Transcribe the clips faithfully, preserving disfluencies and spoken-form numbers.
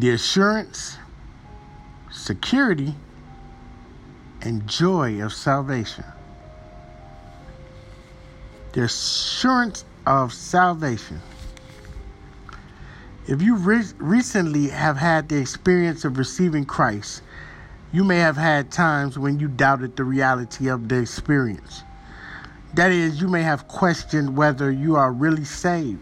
the assurance, security, and joy of salvation. The assurance of salvation. If you re- recently have had the experience of receiving Christ, you may have had times when you doubted the reality of the experience. That is, you may have questioned whether you are really saved.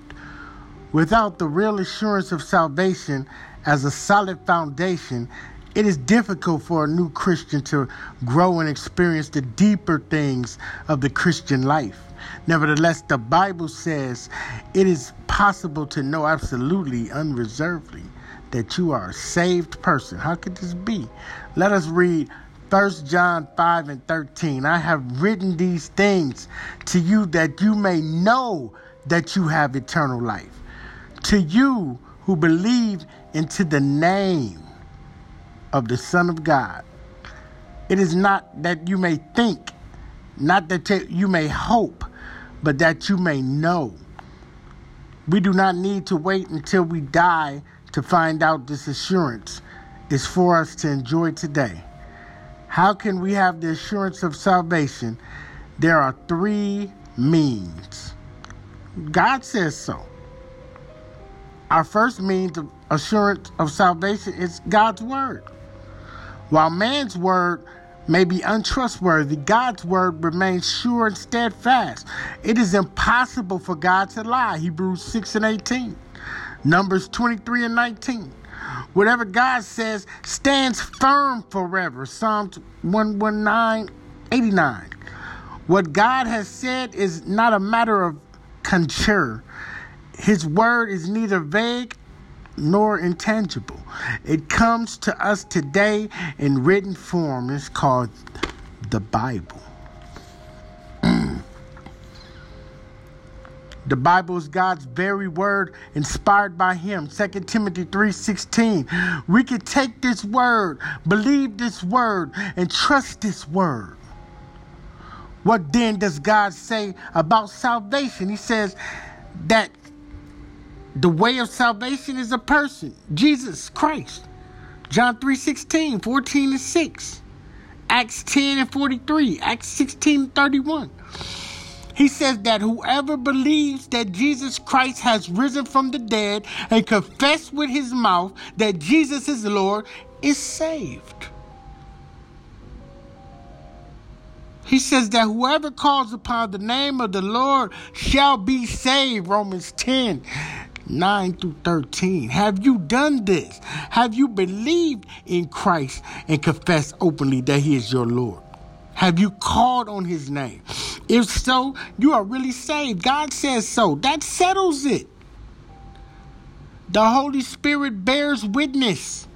Without the real assurance of salvation as a solid foundation, it is difficult for a new Christian to grow and experience the deeper things of the Christian life. Nevertheless, the Bible says it is possible to know absolutely, unreservedly, that you are a saved person. How could this be? Let us read First John five and thirteen. I have written these things to you that you may know that you have eternal life. To you who believe into the name of the Son of God. It is not that you may think, not that you may hope, but that you may know. We do not need to wait until we die to find out this assurance is for us to enjoy today. How can we have the assurance of salvation? There are three means. God says so. Our first means of assurance of salvation is God's word. While man's word may be untrustworthy, God's word remains sure and steadfast. It is impossible for God to lie. Hebrews six and eighteen. Numbers twenty-three and nineteen. Whatever God says stands firm forever. Psalms one nineteen, eighty-nine. What God has said is not a matter of conjecture. His word is neither vague nor intangible. It comes to us today in written form. It's called the Bible. The Bible is God's very word inspired by him. Second Timothy three sixteen. We can take this word, believe this word, and trust this word. What then does God say about salvation? He says that the way of salvation is a person, Jesus Christ. John three sixteen, fourteen and six. Acts ten and forty-three. Acts sixteen and thirty-one. He says that whoever believes that Jesus Christ has risen from the dead and confess with his mouth that Jesus is Lord is saved. He says that whoever calls upon the name of the Lord shall be saved. Romans ten, nine through thirteen. Have you done this? Have you believed in Christ and confessed openly that he is your Lord? Have you called on his name? If so, you are really saved. God says so. That settles it. The Holy Spirit bears witness.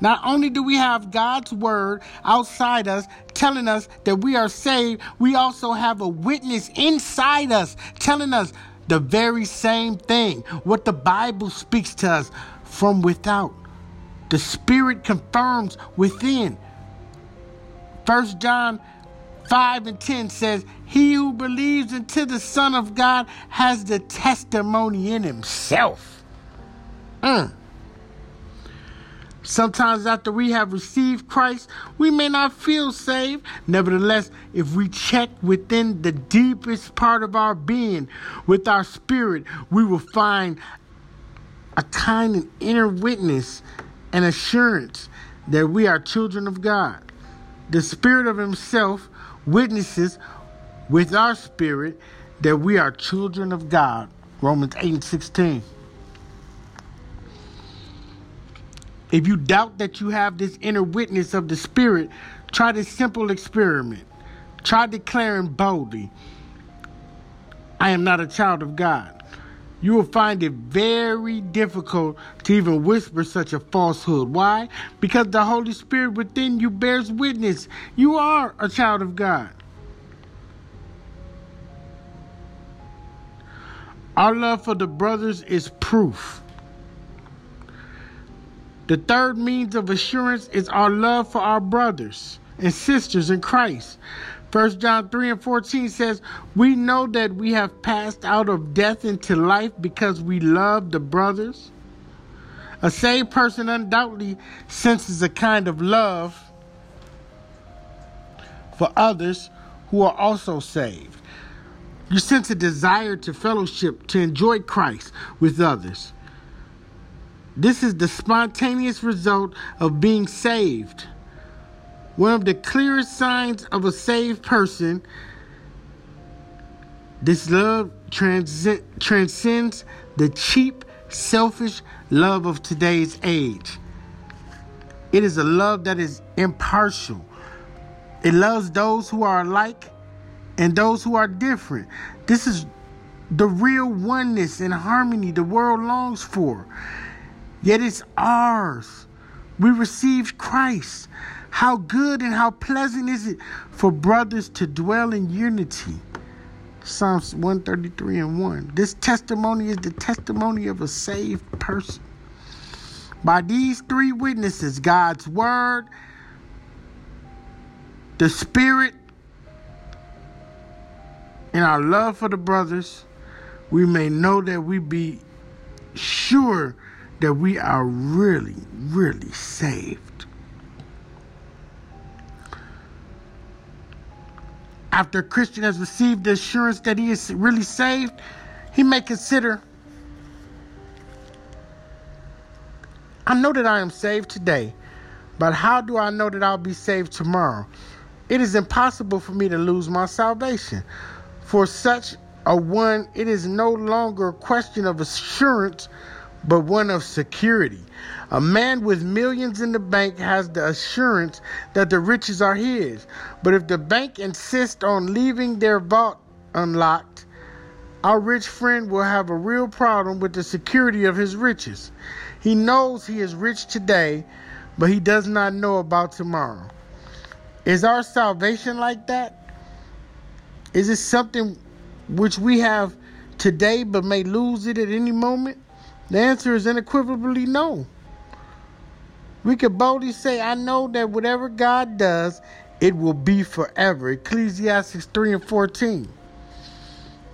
Not only do we have God's word outside us telling us that we are saved, we also have a witness inside us telling us the very same thing. What the Bible speaks to us from without, the Spirit confirms within. First John five and ten says, he who believes into the Son of God has the testimony in himself. Mm. Sometimes after we have received Christ, we may not feel saved. Nevertheless, if we check within the deepest part of our being, with our spirit, we will find a kind of inner witness and assurance that we are children of God. The Spirit of himself witnesses with our spirit that we are children of God. Romans eight and sixteen. If you doubt that you have this inner witness of the Spirit, try this simple experiment. Try declaring boldly, I am not a child of God. You will find it very difficult to even whisper such a falsehood. Why? Because the Holy Spirit within you bears witness. You are a child of God. Our love for the brothers is proof. The third means of assurance is our love for our brothers and sisters in Christ. First John three and fourteen says, we know that we have passed out of death into life because we love the brothers. A saved person undoubtedly senses a kind of love for others who are also saved. You sense a desire to fellowship, to enjoy Christ with others. This is the spontaneous result of being saved. One of the clearest signs of a saved person, this love trans- transcends the cheap, selfish love of today's age. It is a love that is impartial. It loves those who are alike and those who are different. This is the real oneness and harmony the world longs for. Yet it's ours. We received Christ. How good and how pleasant is it for brothers to dwell in unity. Psalms one thirty-three and one. This testimony is the testimony of a saved person. By these three witnesses, God's word, the Spirit, and our love for the brothers, we may know that we be sure that we are really, really saved. After a Christian has received the assurance that he is really saved, he may consider, I know that I am saved today, but how do I know that I'll be saved tomorrow? It is impossible for me to lose my salvation. For such a one, it is no longer a question of assurance, but one of security. A man with millions in the bank has the assurance that the riches are his. But if the bank insists on leaving their vault unlocked, our rich friend will have a real problem with the security of his riches. He knows he is rich today, but he does not know about tomorrow. Is our salvation like that? Is it something which we have today but may lose it at any moment? The answer is unequivocally no. We can boldly say, I know that whatever God does, it will be forever. Ecclesiastes three and fourteen.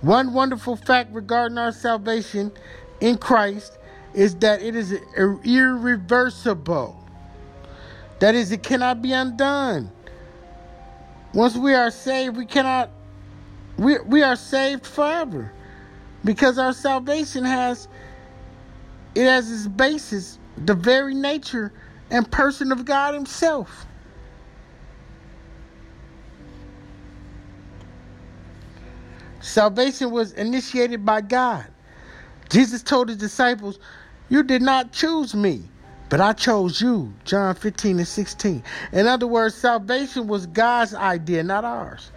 One wonderful fact regarding our salvation in Christ is that it is irre- irreversible. That is, it cannot be undone. Once we are saved, we cannot, we, we are saved forever, because our salvation has It has its basis, the very nature and person of God himself. Salvation was initiated by God. Jesus told his disciples, you did not choose me, but I chose you. John fifteen and sixteen. In other words, salvation was God's idea, not ours.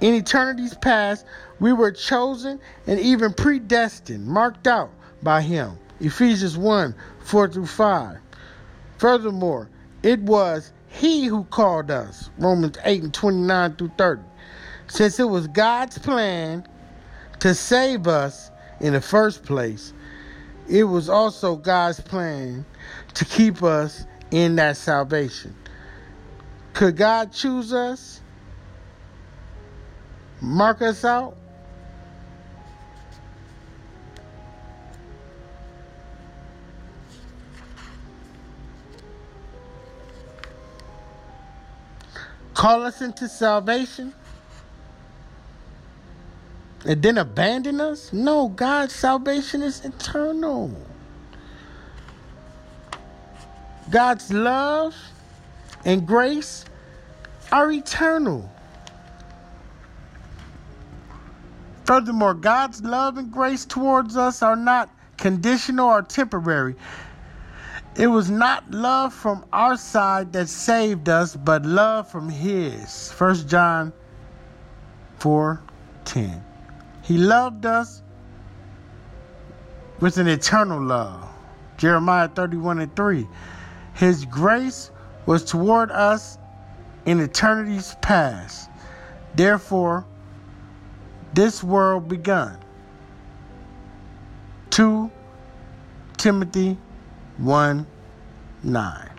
In eternities past, we were chosen and even predestined, marked out by him. Ephesians one, four through five. Furthermore, it was he who called us. Romans eight and twenty-nine through thirty. Since it was God's plan to save us in the first place, it was also God's plan to keep us in that salvation. Could God choose us? Mark us out? Call us into salvation and then abandon us? No, God's salvation is eternal. God's love and grace are eternal. Furthermore, God's love and grace towards us are not conditional or temporary. It was not love from our side that saved us, but love from his. First John four ten. He loved us with an eternal love. Jeremiah thirty-one and three. His grace was toward us in eternity's past. Therefore, this world begun. Second Timothy one nine.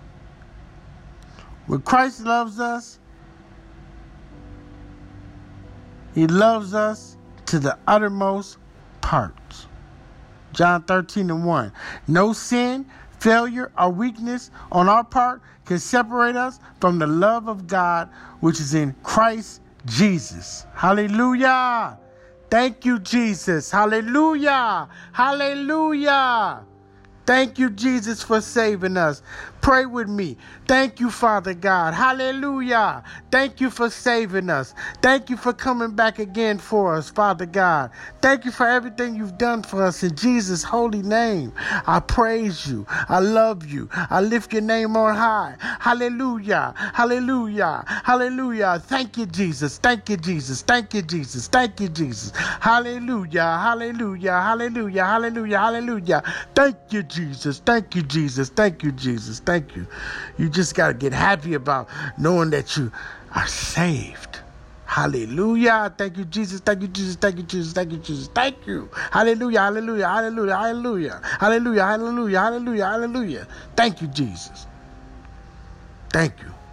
When Christ loves us, he loves us to the uttermost parts. John thirteen and one. No sin, failure, or weakness on our part can separate us from the love of God, which is in Christ Jesus. Hallelujah. Thank you, Jesus. Hallelujah. Hallelujah. Thank you, Jesus, for saving us. Pray with me. Thank you, Father God. Hallelujah. Thank you for saving us. Thank you for coming back again for us, Father God. Thank you for everything you've done for us in Jesus' holy name. I praise you. I love you. I lift your name on high. Hallelujah. Hallelujah. Hallelujah. Thank you, Jesus. Thank you, Jesus. Thank you, Jesus. Thank you, Jesus. Hallelujah. Hallelujah. Hallelujah. Hallelujah. Hallelujah. Thank you, Jesus. Jesus. Thank you, Jesus. Thank you, Jesus. Thank you. You just got to get happy about knowing that you are saved. Hallelujah. Thank you, Jesus. Thank you, Jesus. Thank you, Jesus. Thank you, Jesus. Thank you. Hallelujah. Hallelujah. Hallelujah. Hallelujah. Hallelujah. Hallelujah. Hallelujah. Hallelujah. Thank you, Jesus. Thank you.